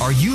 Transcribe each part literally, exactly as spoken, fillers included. Are you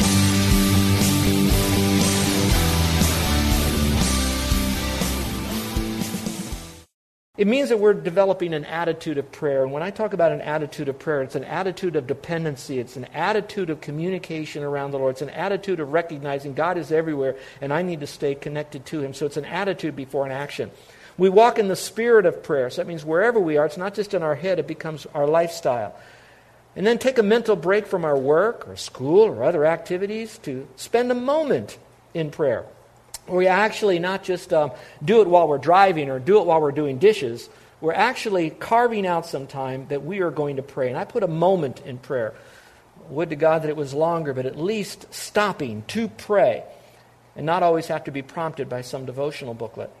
It means that we're developing an attitude of prayer. And when I talk about an attitude of prayer, it's an attitude of dependency. It's an attitude of communication around the Lord. It's an attitude of recognizing God is everywhere and I need to stay connected to Him. So it's an attitude before an action. We walk in the spirit of prayer. So that means wherever we are, it's not just in our head, it becomes our lifestyle. And then take a mental break from our work or school or other activities to spend a moment in prayer. We actually not just um, do it while we're driving or do it while we're doing dishes. We're actually carving out some time that we are going to pray. And I put a moment in prayer. Would to God that it was longer, but at least stopping to pray and not always have to be prompted by some devotional booklet.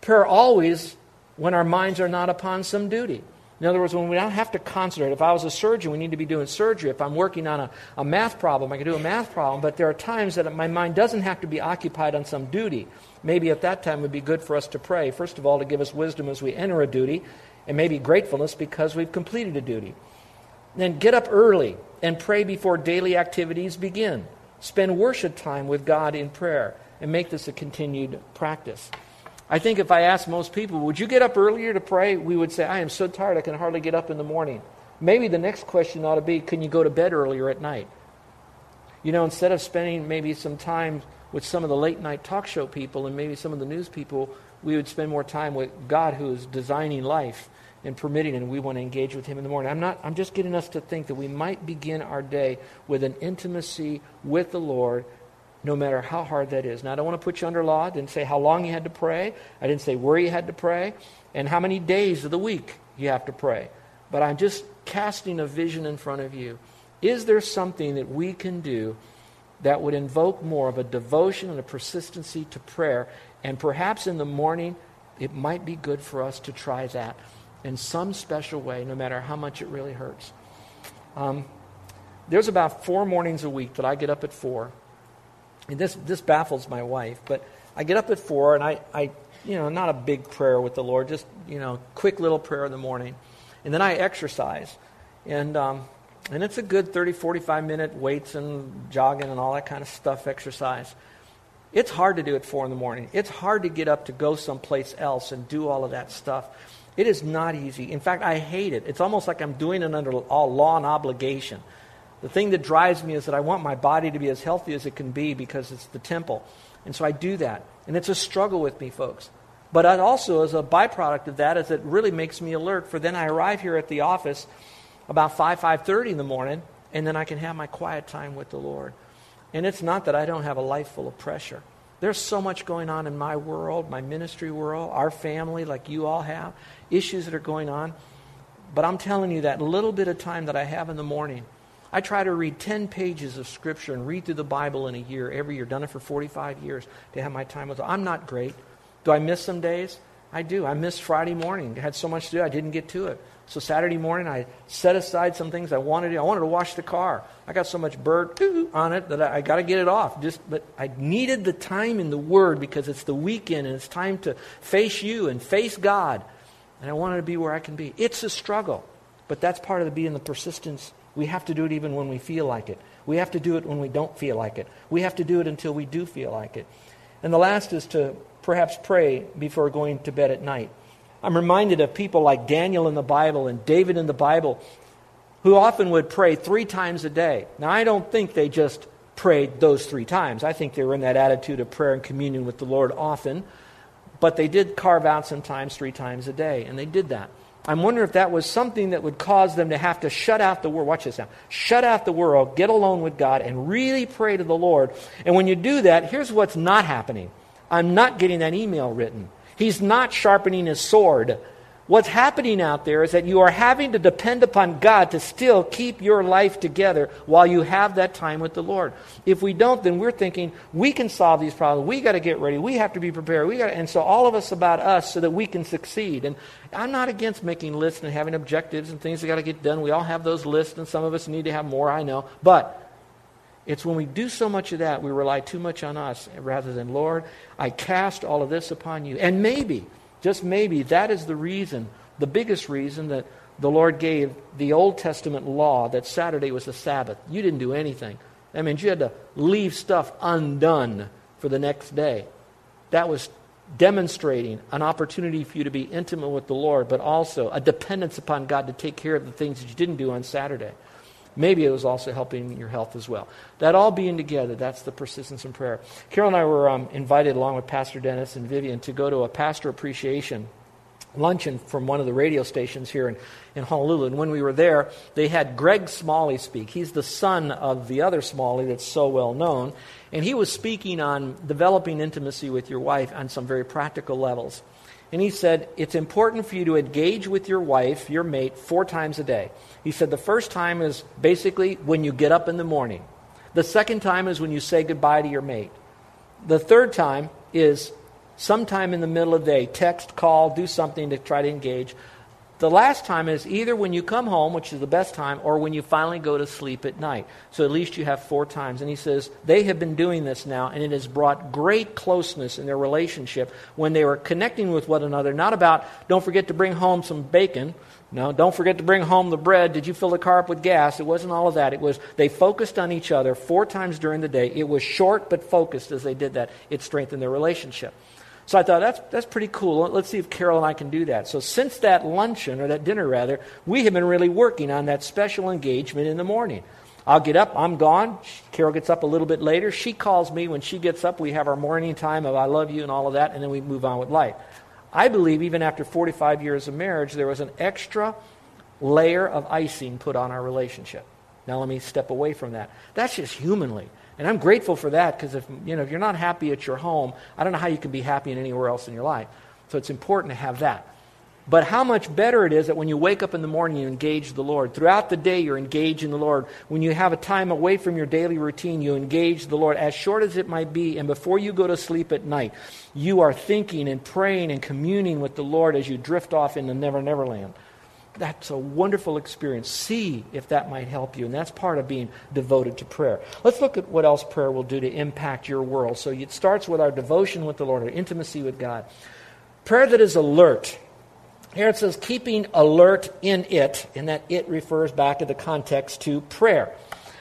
Prayer always when our minds are not upon some duty. In other words, when we don't have to concentrate. If I was a surgeon, we need to be doing surgery. If I'm working on a, a math problem, I can do a math problem. But there are times that my mind doesn't have to be occupied on some duty. Maybe at that time it would be good for us to pray. First of all, to give us wisdom as we enter a duty, and maybe gratefulness because we've completed a duty. Then get up early and pray before daily activities begin. Spend worship time with God in prayer and make this a continued practice. I think if I asked most people, would you get up earlier to pray? We would say, I am so tired I can hardly get up in the morning. Maybe the next question ought to be, can you go to bed earlier at night? You know, instead of spending maybe some time with some of the late night talk show people and maybe some of the news people, we would spend more time with God who is designing life and permitting it, and we want to engage with Him in the morning. I'm not. I'm just getting us to think that we might begin our day with an intimacy with the Lord, no matter how hard that is. Now, I don't want to put you under law. I didn't say how long you had to pray. I didn't say where you had to pray and how many days of the week you have to pray. But I'm just casting a vision in front of you. Is there something that we can do that would invoke more of a devotion and a persistency to prayer? And perhaps in the morning, it might be good for us to try that in some special way, no matter how much it really hurts. Um, there's about four mornings a week that I get up at four. And this this baffles my wife, but I get up at four and I, I, you know, not a big prayer with the Lord, just, you know, quick little prayer in the morning. And then I exercise. And um, and it's a good thirty, forty-five minute weights and jogging and all that kind of stuff exercise. It's hard to do at four in the morning. It's hard to get up to go someplace else and do all of that stuff. It is not easy. In fact, I hate it. It's almost like I'm doing it under all law and obligation. The thing that drives me is that I want my body to be as healthy as it can be because it's the temple. And so I do that. And it's a struggle with me, folks. But it also is a byproduct of that is it really makes me alert, for then I arrive here at the office about five, five thirty in the morning, and then I can have my quiet time with the Lord. And it's not that I don't have a life full of pressure. There's so much going on in my world, my ministry world, our family, like you all have, issues that are going on. But I'm telling you, that little bit of time that I have in the morning, I try to read ten pages of Scripture and read through the Bible in a year, every year. Done it for forty-five years to have my time with it. I'm not great. Do I miss some days? I do. I missed Friday morning. I had so much to do, I didn't get to it. So Saturday morning, I set aside some things I wanted to do. I wanted to wash the car. I got so much bird on it that I, I got to get it off. Just, but I needed the time in the Word because it's the weekend and it's time to face you and face God. And I wanted to be where I can be. It's a struggle, but that's part of the being the persistence. We have to do it even when we feel like it. We have to do it when we don't feel like it. We have to do it until we do feel like it. And the last is to perhaps pray before going to bed at night. I'm reminded of people like Daniel in the Bible and David in the Bible who often would pray three times a day. Now, I don't think they just prayed those three times. I think they were in that attitude of prayer and communion with the Lord often. But they did carve out sometimes three times a day, and they did that. I'm wondering if that was something that would cause them to have to shut out the world. Watch this now. Shut out the world, get alone with God, and really pray to the Lord. And when you do that, here's what's not happening. I'm not getting that email written. He's not sharpening his sword. What's happening out there is that you are having to depend upon God to still keep your life together while you have that time with the Lord. If we don't, then we're thinking we can solve these problems. We got to get ready. We have to be prepared. We got to, and so all of us about us so that we can succeed. And I'm not against making lists and having objectives and things that got to get done. We all have those lists, and some of us need to have more, I know. But it's when we do so much of that, we rely too much on us rather than, Lord, I cast all of this upon you. And maybe, just maybe, that is the reason, the biggest reason that the Lord gave the Old Testament law that Saturday was the Sabbath. You didn't do anything. That means you had to leave stuff undone for the next day. That was demonstrating an opportunity for you to be intimate with the Lord, but also a dependence upon God to take care of the things that you didn't do on Saturday. Maybe it was also helping your health as well. That all being together, that's the persistence in prayer. Carol and I were um, invited, along with Pastor Dennis and Vivian, to go to a pastor appreciation luncheon from one of the radio stations here in, in Honolulu. And when we were there, they had Greg Smalley speak. He's the son of the other Smalley that's so well known. And he was speaking on developing intimacy with your wife on some very practical levels. And he said, it's important for you to engage with your wife, your mate, four times a day. He said the first time is basically when you get up in the morning. The second time is when you say goodbye to your mate. The third time is sometime in the middle of the day. Text, call, do something to try to engage. The last time is either when you come home, which is the best time, or when you finally go to sleep at night. So at least you have four times. And he says they have been doing this now, and it has brought great closeness in their relationship when they were connecting with one another. Not about, don't forget to bring home some bacon. No, don't forget to bring home the bread. Did you fill the car up with gas? It wasn't all of that. It was they focused on each other four times during the day. It was short but focused as they did that. It strengthened their relationship. So I thought, that's that's pretty cool. Let's see if Carol and I can do that. So since that luncheon, or that dinner rather, we have been really working on that special engagement in the morning. I'll get up, I'm gone. Carol gets up a little bit later. She calls me when she gets up. We have our morning time of I love you and all of that, and then we move on with life. I believe even after forty-five years of marriage, there was an extra layer of icing put on our relationship. Now let me step away from that. That's just humanly. And I'm grateful for that, because if you know if you're not happy at your home, I don't know how you can be happy in anywhere else in your life. So it's important to have that. But how much better it is that when you wake up in the morning, you engage the Lord. Throughout the day, you're engaged in the Lord. When you have a time away from your daily routine, you engage the Lord, as short as it might be. And before you go to sleep at night, you are thinking and praying and communing with the Lord as you drift off into Never Never Land. That's a wonderful experience. See if that might help you. And that's part of being devoted to prayer. Let's look at what else prayer will do to impact your world. So it starts with our devotion with the Lord, our intimacy with God. Prayer that is alert. Here it says, keeping alert in it. And that it refers back to the context to prayer.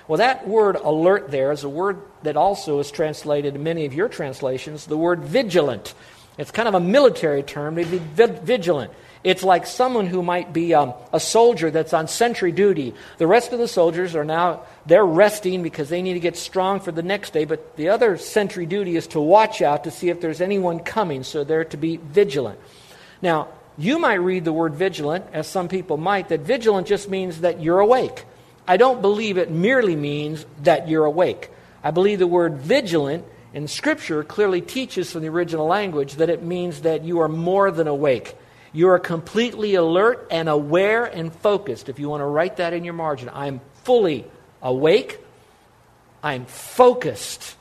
Well, that word alert there is a word that also is translated in many of your translations, the word vigilant. It's kind of a military term, to be vigilant. It's like someone who might be um, a soldier that's on sentry duty. The rest of the soldiers are now, they're resting because they need to get strong for the next day. But the other sentry duty is to watch out to see if there's anyone coming. So they're to be vigilant. Now, you might read the word vigilant, as some people might, that vigilant just means that you're awake. I don't believe it merely means that you're awake. I believe the word vigilant in Scripture clearly teaches from the original language that it means that you are more than awake. You are completely alert and aware and focused. If you want to write that in your margin, I'm fully awake, I'm focused,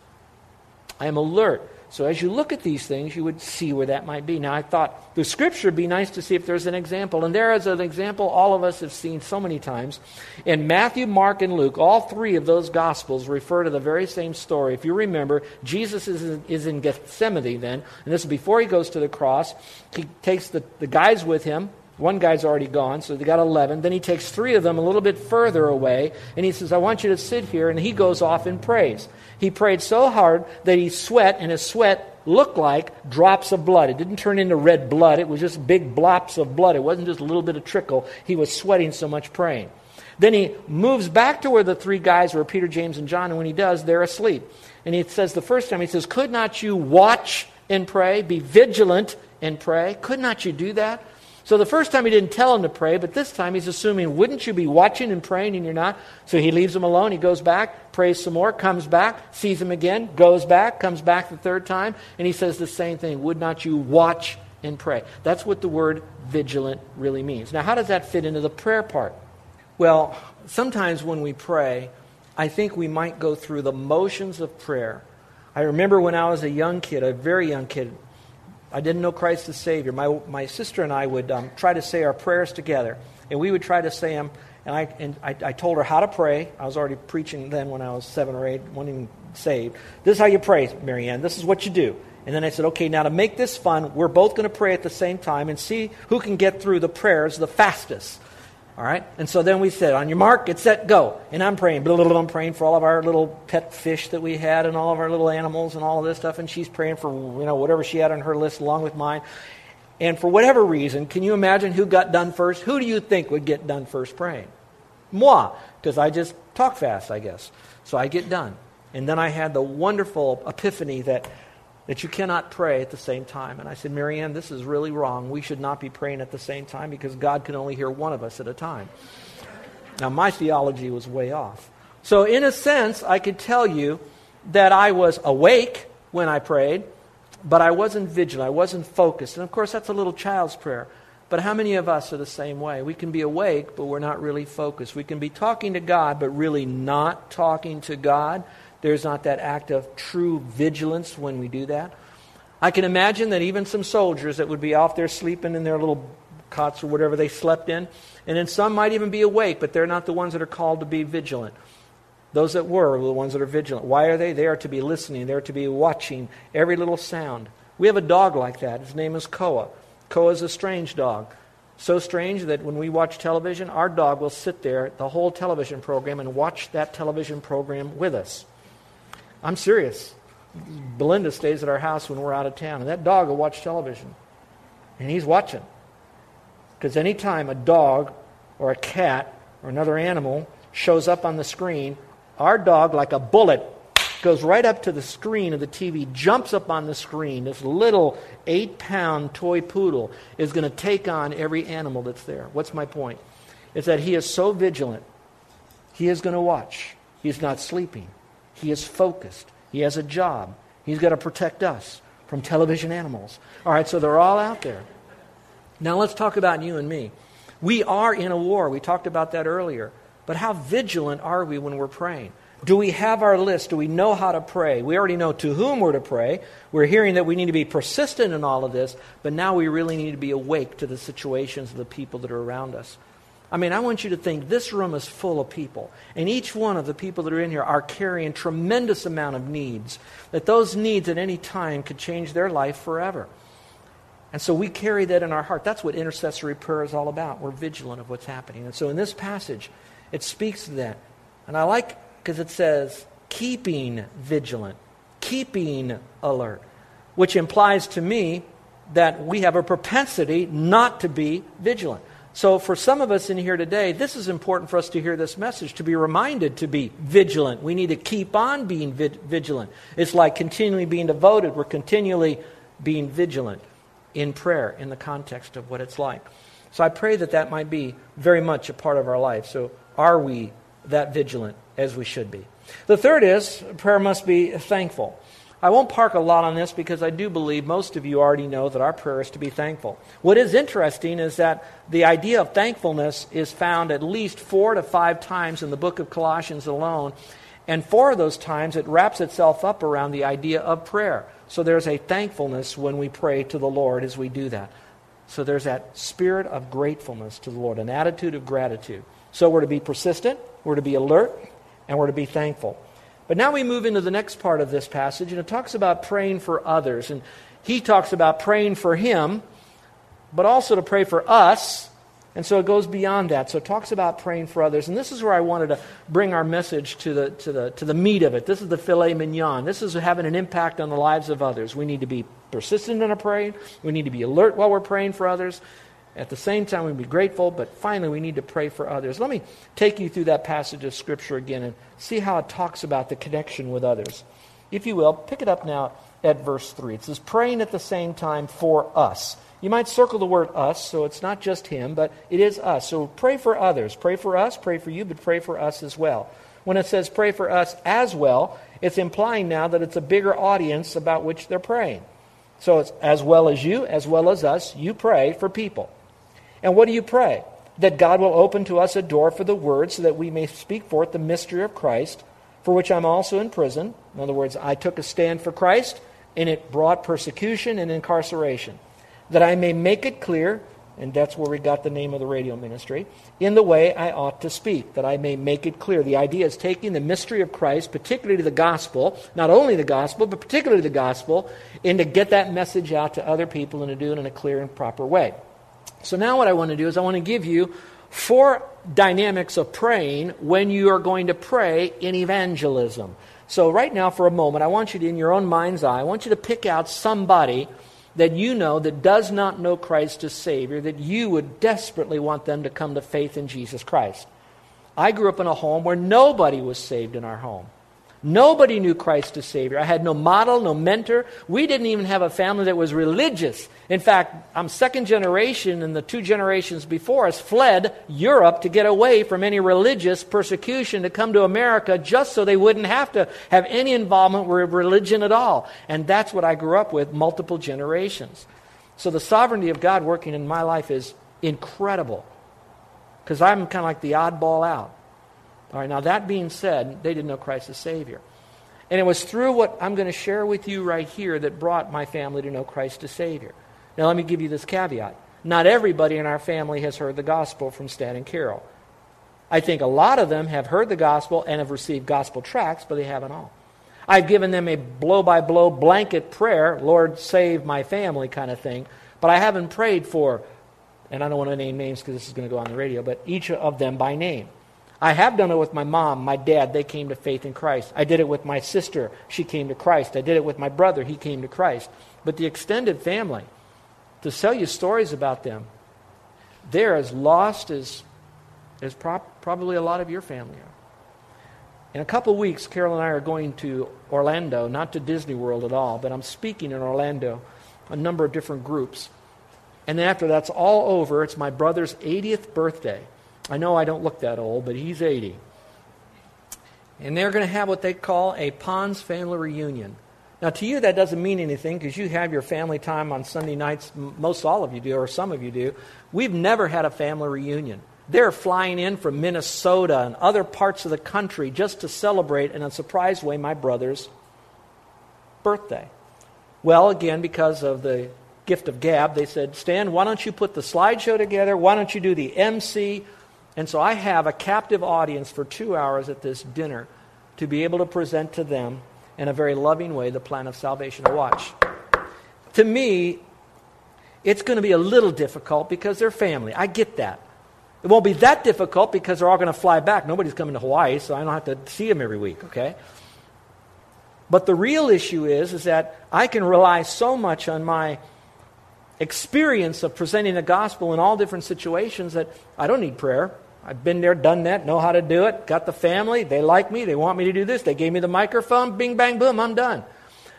I'm alert. So as you look at these things, you would see where that might be. Now, I thought the Scripture would be nice to see if there's an example. And there is an example all of us have seen so many times. In Matthew, Mark, and Luke, all three of those Gospels refer to the very same story. If you remember, Jesus is in, is in Gethsemane then. And this is before he goes to the cross. He takes the, the guys with him. One guy's already gone, so they got eleven. Then he takes three of them a little bit further away, and he says, I want you to sit here. And he goes off and prays. He prayed so hard that he sweat, and his sweat looked like drops of blood. It didn't turn into red blood. It was just big blobs of blood. It wasn't just a little bit of trickle. He was sweating so much praying. Then he moves back to where the three guys were, Peter, James, and John, and when he does, they're asleep. And he says the first time, he says, could not you watch and pray, be vigilant and pray? Could not you do that? So the first time he didn't tell him to pray, but this time he's assuming, wouldn't you be watching and praying and you're not? So he leaves him alone. He goes back, prays some more, comes back, sees him again, goes back, comes back the third time, and he says the same thing. Would not you watch and pray? That's what the word vigilant really means. Now, how does that fit into the prayer part? Well, sometimes when we pray, I think we might go through the motions of prayer. I remember when I was a young kid, a very young kid, I didn't know Christ as Savior. My my sister and I would um, try to say our prayers together, and we would try to say them. And I and I, I told her how to pray. I was already preaching then when I was seven or eight, wasn't even saved. This is how you pray, Marianne. This is what you do. And then I said, okay, now to make this fun, we're both going to pray at the same time and see who can get through the prayers the fastest. All right? And so then we said, on your mark, get set, go. And I'm praying. Blah, blah, blah, I'm praying for all of our little pet fish that we had and all of our little animals and all of this stuff. And she's praying for, you know, whatever she had on her list along with mine. And for whatever reason, can you imagine who got done first? Who do you think would get done first praying? Moi, because I just talk fast, I guess. So I get done. And then I had the wonderful epiphany that that you cannot pray at the same time. And I said, Marianne, this is really wrong. We should not be praying at the same time because God can only hear one of us at a time. Now, my theology was way off. So in a sense, I could tell you that I was awake when I prayed, but I wasn't vigilant. I wasn't focused. And of course, that's a little child's prayer. But how many of us are the same way? We can be awake, but we're not really focused. We can be talking to God, but really not talking to God. There's not that act of true vigilance when we do that. I can imagine that even some soldiers that would be off there sleeping in their little cots or whatever they slept in, and then some might even be awake, but they're not the ones that are called to be vigilant. Those that were are the ones that are vigilant. Why are they? They are to be listening. They're to be watching every little sound. We have a dog like that. His name is Koa. Koa is a strange dog. So strange that when we watch television, our dog will sit there the whole television program and watch that television program with us. I'm serious. Belinda stays at our house when we're out of town, and that dog will watch television. And he's watching. Because any time a dog or a cat or another animal shows up on the screen, our dog, like a bullet, goes right up to the screen of the T V, jumps up on the screen. This little eight-pound toy poodle is going to take on every animal that's there. What's my point? It's that he is so vigilant. He is going to watch. He's not sleeping. He is focused. He has a job. He's got to protect us from television animals. All right, so they're all out there. Now let's talk about you and me. We are in a war. We talked about that earlier. But how vigilant are we when we're praying? Do we have our list? Do we know how to pray? We already know to whom we're to pray. We're hearing that we need to be persistent in all of this, but now we really need to be awake to the situations of the people that are around us. I mean, I want you to think this room is full of people, and each one of the people that are in here are carrying tremendous amount of needs, that those needs at any time could change their life forever. And so we carry that in our heart. That's what intercessory prayer is all about. We're vigilant of what's happening. And so in this passage, it speaks to that. And I like, because it says, keeping vigilant, keeping alert, which implies to me that we have a propensity not to be vigilant. So for some of us in here today, this is important for us to hear this message, to be reminded to be vigilant. We need to keep on being vigilant. It's like continually being devoted. We're continually being vigilant in prayer in the context of what it's like. So I pray that that might be very much a part of our life. So are we that vigilant as we should be? The third is prayer must be thankful. I won't park a lot on this because I do believe most of you already know that our prayer is to be thankful. What is interesting is that the idea of thankfulness is found at least four to five times in the book of Colossians alone, and four of those times it wraps itself up around the idea of prayer. So there's a thankfulness when we pray to the Lord as we do that. So there's that spirit of gratefulness to the Lord, an attitude of gratitude. So we're to be persistent, we're to be alert, and we're to be thankful. But now we move into the next part of this passage, and it talks about praying for others. And he talks about praying for him, but also to pray for us. And so it goes beyond that. So it talks about praying for others. And this is where I wanted to bring our message to the to the, to the meat of it. This is the filet mignon. This is having an impact on the lives of others. We need to be persistent in our praying. We need to be alert while we're praying for others. At the same time, we need to be grateful, but finally we need to pray for others. Let me take you through that passage of Scripture again and see how it talks about the connection with others. If you will, pick it up now at verse three. It says, praying at the same time for us. You might circle the word us, so it's not just him, but it is us. So pray for others. Pray for us, pray for you, but pray for us as well. When it says pray for us as well, it's implying now that it's a bigger audience about which they're praying. So it's as well as you, as well as us, you pray for people. And what do you pray? That God will open to us a door for the word so that we may speak forth the mystery of Christ, for which I'm also in prison. In other words, I took a stand for Christ, and it brought persecution and incarceration, that I may make it clear, and that's where we got the name of the radio ministry, in the way I ought to speak, that I may make it clear. The idea is taking the mystery of Christ, particularly the gospel, not only the gospel, but particularly the gospel, and to get that message out to other people and to do it in a clear and proper way. So now what I want to do is I want to give you four dynamics of praying when you are going to pray in evangelism. So right now, for a moment, I want you to, in your own mind's eye, I want you to pick out somebody that you know that does not know Christ as Savior, that you would desperately want them to come to faith in Jesus Christ. I grew up in a home where nobody was saved in our home. Nobody knew Christ as Savior. I had no model, no mentor. We didn't even have a family that was religious. In fact, I'm second generation, and the two generations before us fled Europe to get away from any religious persecution to come to America just so they wouldn't have to have any involvement with religion at all. And that's what I grew up with, multiple generations. So the sovereignty of God working in my life is incredible because I'm kind of like the oddball out. All right, now that being said, they didn't know Christ as Savior. And it was through what I'm going to share with you right here that brought my family to know Christ as Savior. Now let me give you this caveat. Not everybody in our family has heard the gospel from Stan and Carol. I think a lot of them have heard the gospel and have received gospel tracts, but they haven't all. I've given them a blow-by-blow blanket prayer, Lord, save my family kind of thing, but I haven't prayed for, and I don't want to name names because this is going to go on the radio, but each of them by name. I have done it with my mom, my dad. They came to faith in Christ. I did it with my sister. She came to Christ. I did it with my brother. He came to Christ. But the extended family, to tell you stories about them, they're as lost as, as pro- probably a lot of your family are. In a couple weeks, Carol and I are going to Orlando, not to Disney World at all, but I'm speaking in Orlando, a number of different groups. And then after that's all over, it's my brother's eightieth birthday. I know I don't look that old, but he's eighty. And they're going to have what they call a Ponds family reunion. Now, to you, that doesn't mean anything because you have your family time on Sunday nights. Most all of you do, or some of you do. We've never had a family reunion. They're flying in from Minnesota and other parts of the country just to celebrate, in a surprise way, my brother's birthday. Well, again, because of the gift of gab, they said, Stan, why don't you put the slideshow together? Why don't you do the M C? And so I have a captive audience for two hours at this dinner to be able to present to them in a very loving way the plan of salvation. Watch. To me, it's going to be a little difficult because they're family. I get that. It won't be that difficult because they're all going to fly back. Nobody's coming to Hawaii, so I don't have to see them every week, okay? But the real issue is, is that I can rely so much on my experience of presenting the gospel in all different situations that I don't need prayer. I've been there, done that, know how to do it, got the family, they like me, they want me to do this, they gave me the microphone, bing, bang, boom, I'm done.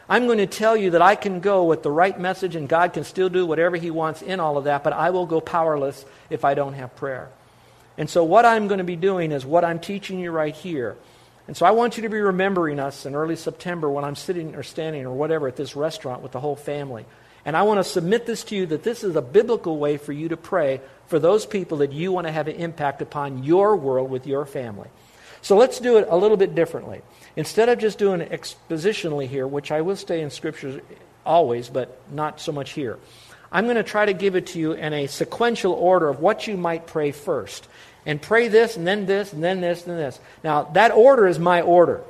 I'm going to tell you that I can go with the right message and God can still do whatever He wants in all of that, but I will go powerless if I don't have prayer. And so what I'm going to be doing is what I'm teaching you right here. And so I want you to be remembering us in early September when I'm sitting or standing or whatever at this restaurant with the whole family. And I want to submit this to you that this is a biblical way for you to pray for those people that you want to have an impact upon your world with your family. So let's do it a little bit differently. Instead of just doing it expositionally here, which I will stay in Scripture always, but not so much here, I'm going to try to give it to you in a sequential order of what you might pray first. And pray this, and then this, and then this, and then this. Now, that order is my order.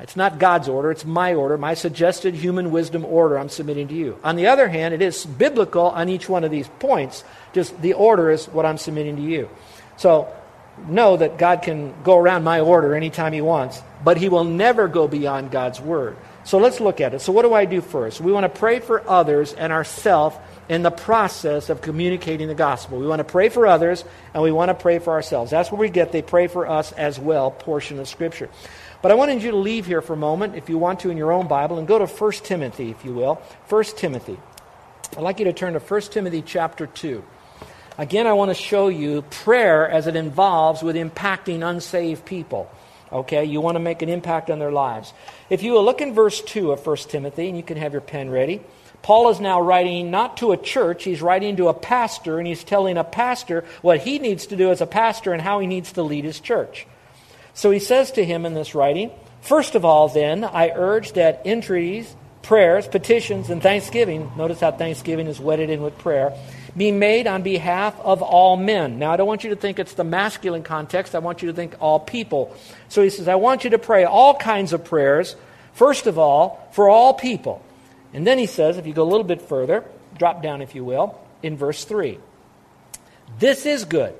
It's not God's order, it's my order, my suggested human wisdom order I'm submitting to you. On the other hand, it is biblical on each one of these points, just the order is what I'm submitting to you. So know that God can go around my order anytime He wants, but He will never go beyond God's word. So let's look at it. So what do I do first? We want to pray for others and ourselves in the process of communicating the gospel. We want to pray for others and we want to pray for ourselves. That's where we get the pray for us as well portion of Scripture. But I wanted you to leave here for a moment, if you want to, in your own Bible, and go to First Timothy, if you will. First Timothy. I'd like you to turn to First Timothy chapter two. Again, I want to show you prayer as it involves with impacting unsaved people. Okay, you want to make an impact on their lives. If you will look in verse two of First Timothy, and you can have your pen ready. Paul is now writing not to a church, he's writing to a pastor, and he's telling a pastor what he needs to do as a pastor and how he needs to lead his church. So he says to him in this writing, "First of all, then, I urge that entreaties, prayers, petitions, and thanksgiving," notice how thanksgiving is wedded in with prayer, "be made on behalf of all men." Now, I don't want you to think it's the masculine context. I want you to think all people. So he says, I want you to pray all kinds of prayers, first of all, for all people. And then he says, if you go a little bit further, drop down if you will, in verse three. This is good.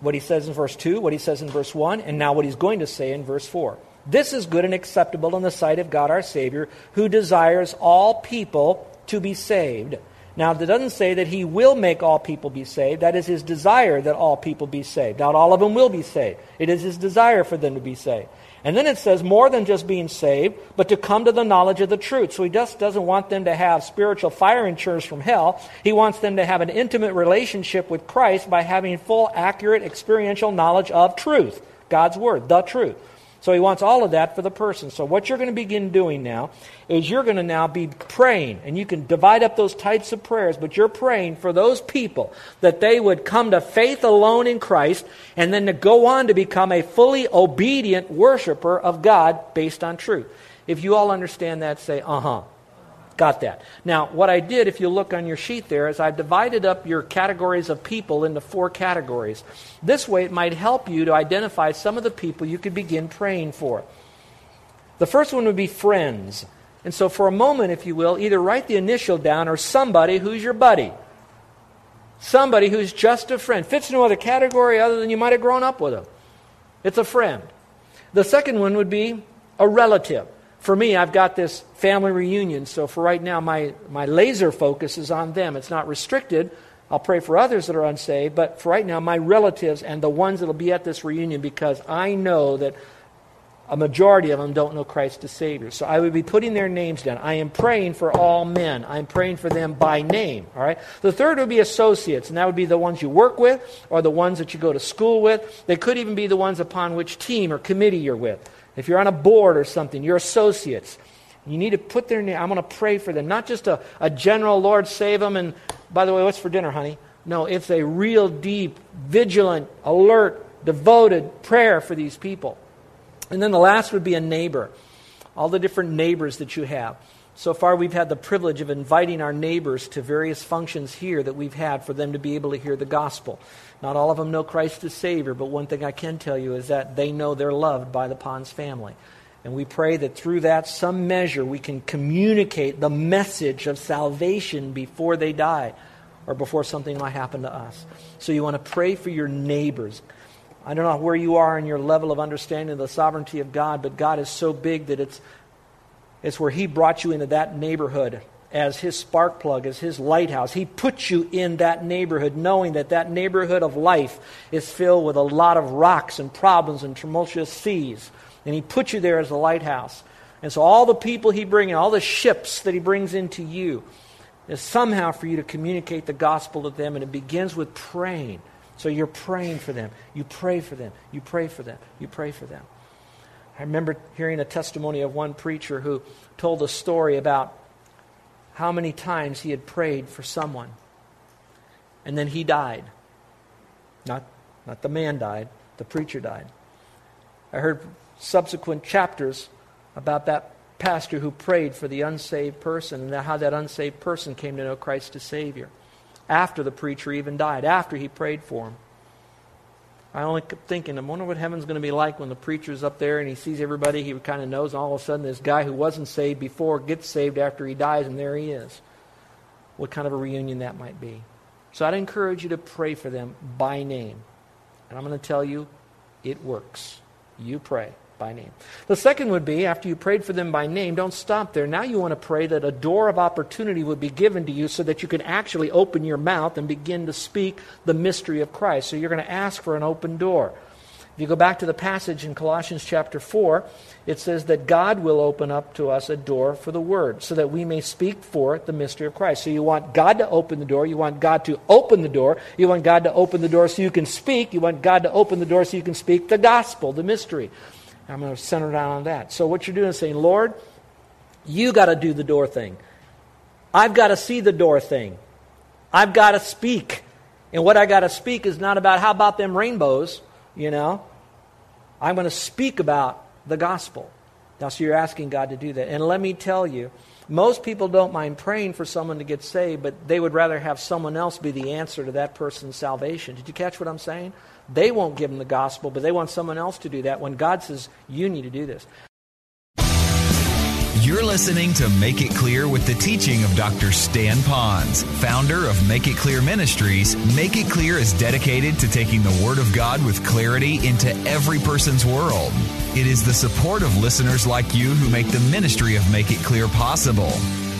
What he says in verse two, what he says in verse one, and now what he's going to say in verse four. This is good and acceptable in the sight of God our Savior, who desires all people to be saved. Now, it doesn't say that he will make all people be saved. That is his desire that all people be saved. Not all of them will be saved. It is his desire for them to be saved. And then it says more than just being saved, but to come to the knowledge of the truth. So he just doesn't want them to have spiritual fire insurance from hell. He wants them to have an intimate relationship with Christ by having full, accurate, experiential knowledge of truth. God's Word, the truth. So he wants all of that for the person. So what you're going to begin doing now is you're going to now be praying. And you can divide up those types of prayers, but you're praying for those people that they would come to faith alone in Christ and then to go on to become a fully obedient worshiper of God based on truth. If you all understand that, say, uh-huh. Got that. Now, what I did, if you look on your sheet there, is I've divided up your categories of people into four categories. This way, it might help you to identify some of the people you could begin praying for. The first one would be friends. And so for a moment, if you will, either write the initial down or somebody who's your buddy. Somebody who's just a friend. Fits no other category other than you might have grown up with them. It's a friend. The second one would be a relative. For me, I've got this family reunion, so for right now, my, my laser focus is on them. It's not restricted. I'll pray for others that are unsaved, but for right now, my relatives and the ones that will be at this reunion, because I know that a majority of them don't know Christ as Savior. So I would be putting their names down. I am praying for all men. I'm praying for them by name. All right. The third would be associates, and that would be the ones you work with or the ones that you go to school with. They could even be the ones upon which team or committee you're with. If you're on a board or something, your associates, you need to put their name. I'm going to pray for them. Not just a, a general, Lord, save them, and by the way, what's for dinner, honey? No, it's a real deep, vigilant, alert, devoted prayer for these people. And then the last would be a neighbor, all the different neighbors that you have. So far, we've had the privilege of inviting our neighbors to various functions here that we've had for them to be able to hear the gospel. Not all of them know Christ as Savior, but one thing I can tell you is that they know they're loved by the Ponds family. And we pray that through that, some measure, we can communicate the message of salvation before they die or before something might happen to us. So you want to pray for your neighbors. I don't know where you are in your level of understanding of the sovereignty of God, but God is so big that it's It's where he brought you into that neighborhood as his spark plug, as his lighthouse. He put you in that neighborhood knowing that that neighborhood of life is filled with a lot of rocks and problems and tumultuous seas. And he put you there as a lighthouse. And so all the people he brings in, all the ships that he brings into you, is somehow for you to communicate the gospel to them. And it begins with praying. So you're praying for them. You pray for them. You pray for them. You pray for them. I remember hearing a testimony of one preacher who told a story about how many times he had prayed for someone. And then he died. Not, not the man died, the preacher died. I heard subsequent chapters about that pastor who prayed for the unsaved person and how that unsaved person came to know Christ as Savior. After the preacher even died, after he prayed for him. I only kept thinking, I wonder what heaven's going to be like when the preacher's up there and he sees everybody he kind of knows, and all of a sudden this guy who wasn't saved before gets saved after he dies, and there he is. What kind of a reunion that might be. So I'd encourage you to pray for them by name. And I'm going to tell you, it works. You pray by name. The second would be, after you prayed for them by name, don't stop there. Now you want to pray that a door of opportunity would be given to you so that you can actually open your mouth and begin to speak the mystery of Christ. So you're going to ask for an open door. If you go back to the passage in Colossians chapter four, it says that God will open up to us a door for the Word so that we may speak for the mystery of Christ. So you want God to open the door. You want God to open the door. You want God to open the door so you can speak. You want God to open the door so you can speak the gospel, the mystery. I'm going to center down on that. So what you're doing is saying, Lord, you got to do the door thing. I've got to see the door thing. I've got to speak. And what I got to speak is not about how about them rainbows. You know, I'm going to speak about the gospel. Now, so you're asking God to do that. And let me tell you, most people don't mind praying for someone to get saved, but they would rather have someone else be the answer to that person's salvation. Did you catch what I'm saying? They won't give them the gospel, but they want someone else to do that when God says, you need to do this. You're listening to Make It Clear with the teaching of Doctor Stan Ponds, founder of Make It Clear Ministries. Make It Clear is dedicated to taking the Word of God with clarity into every person's world. It is the support of listeners like you who make the ministry of Make It Clear possible.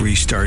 Three-star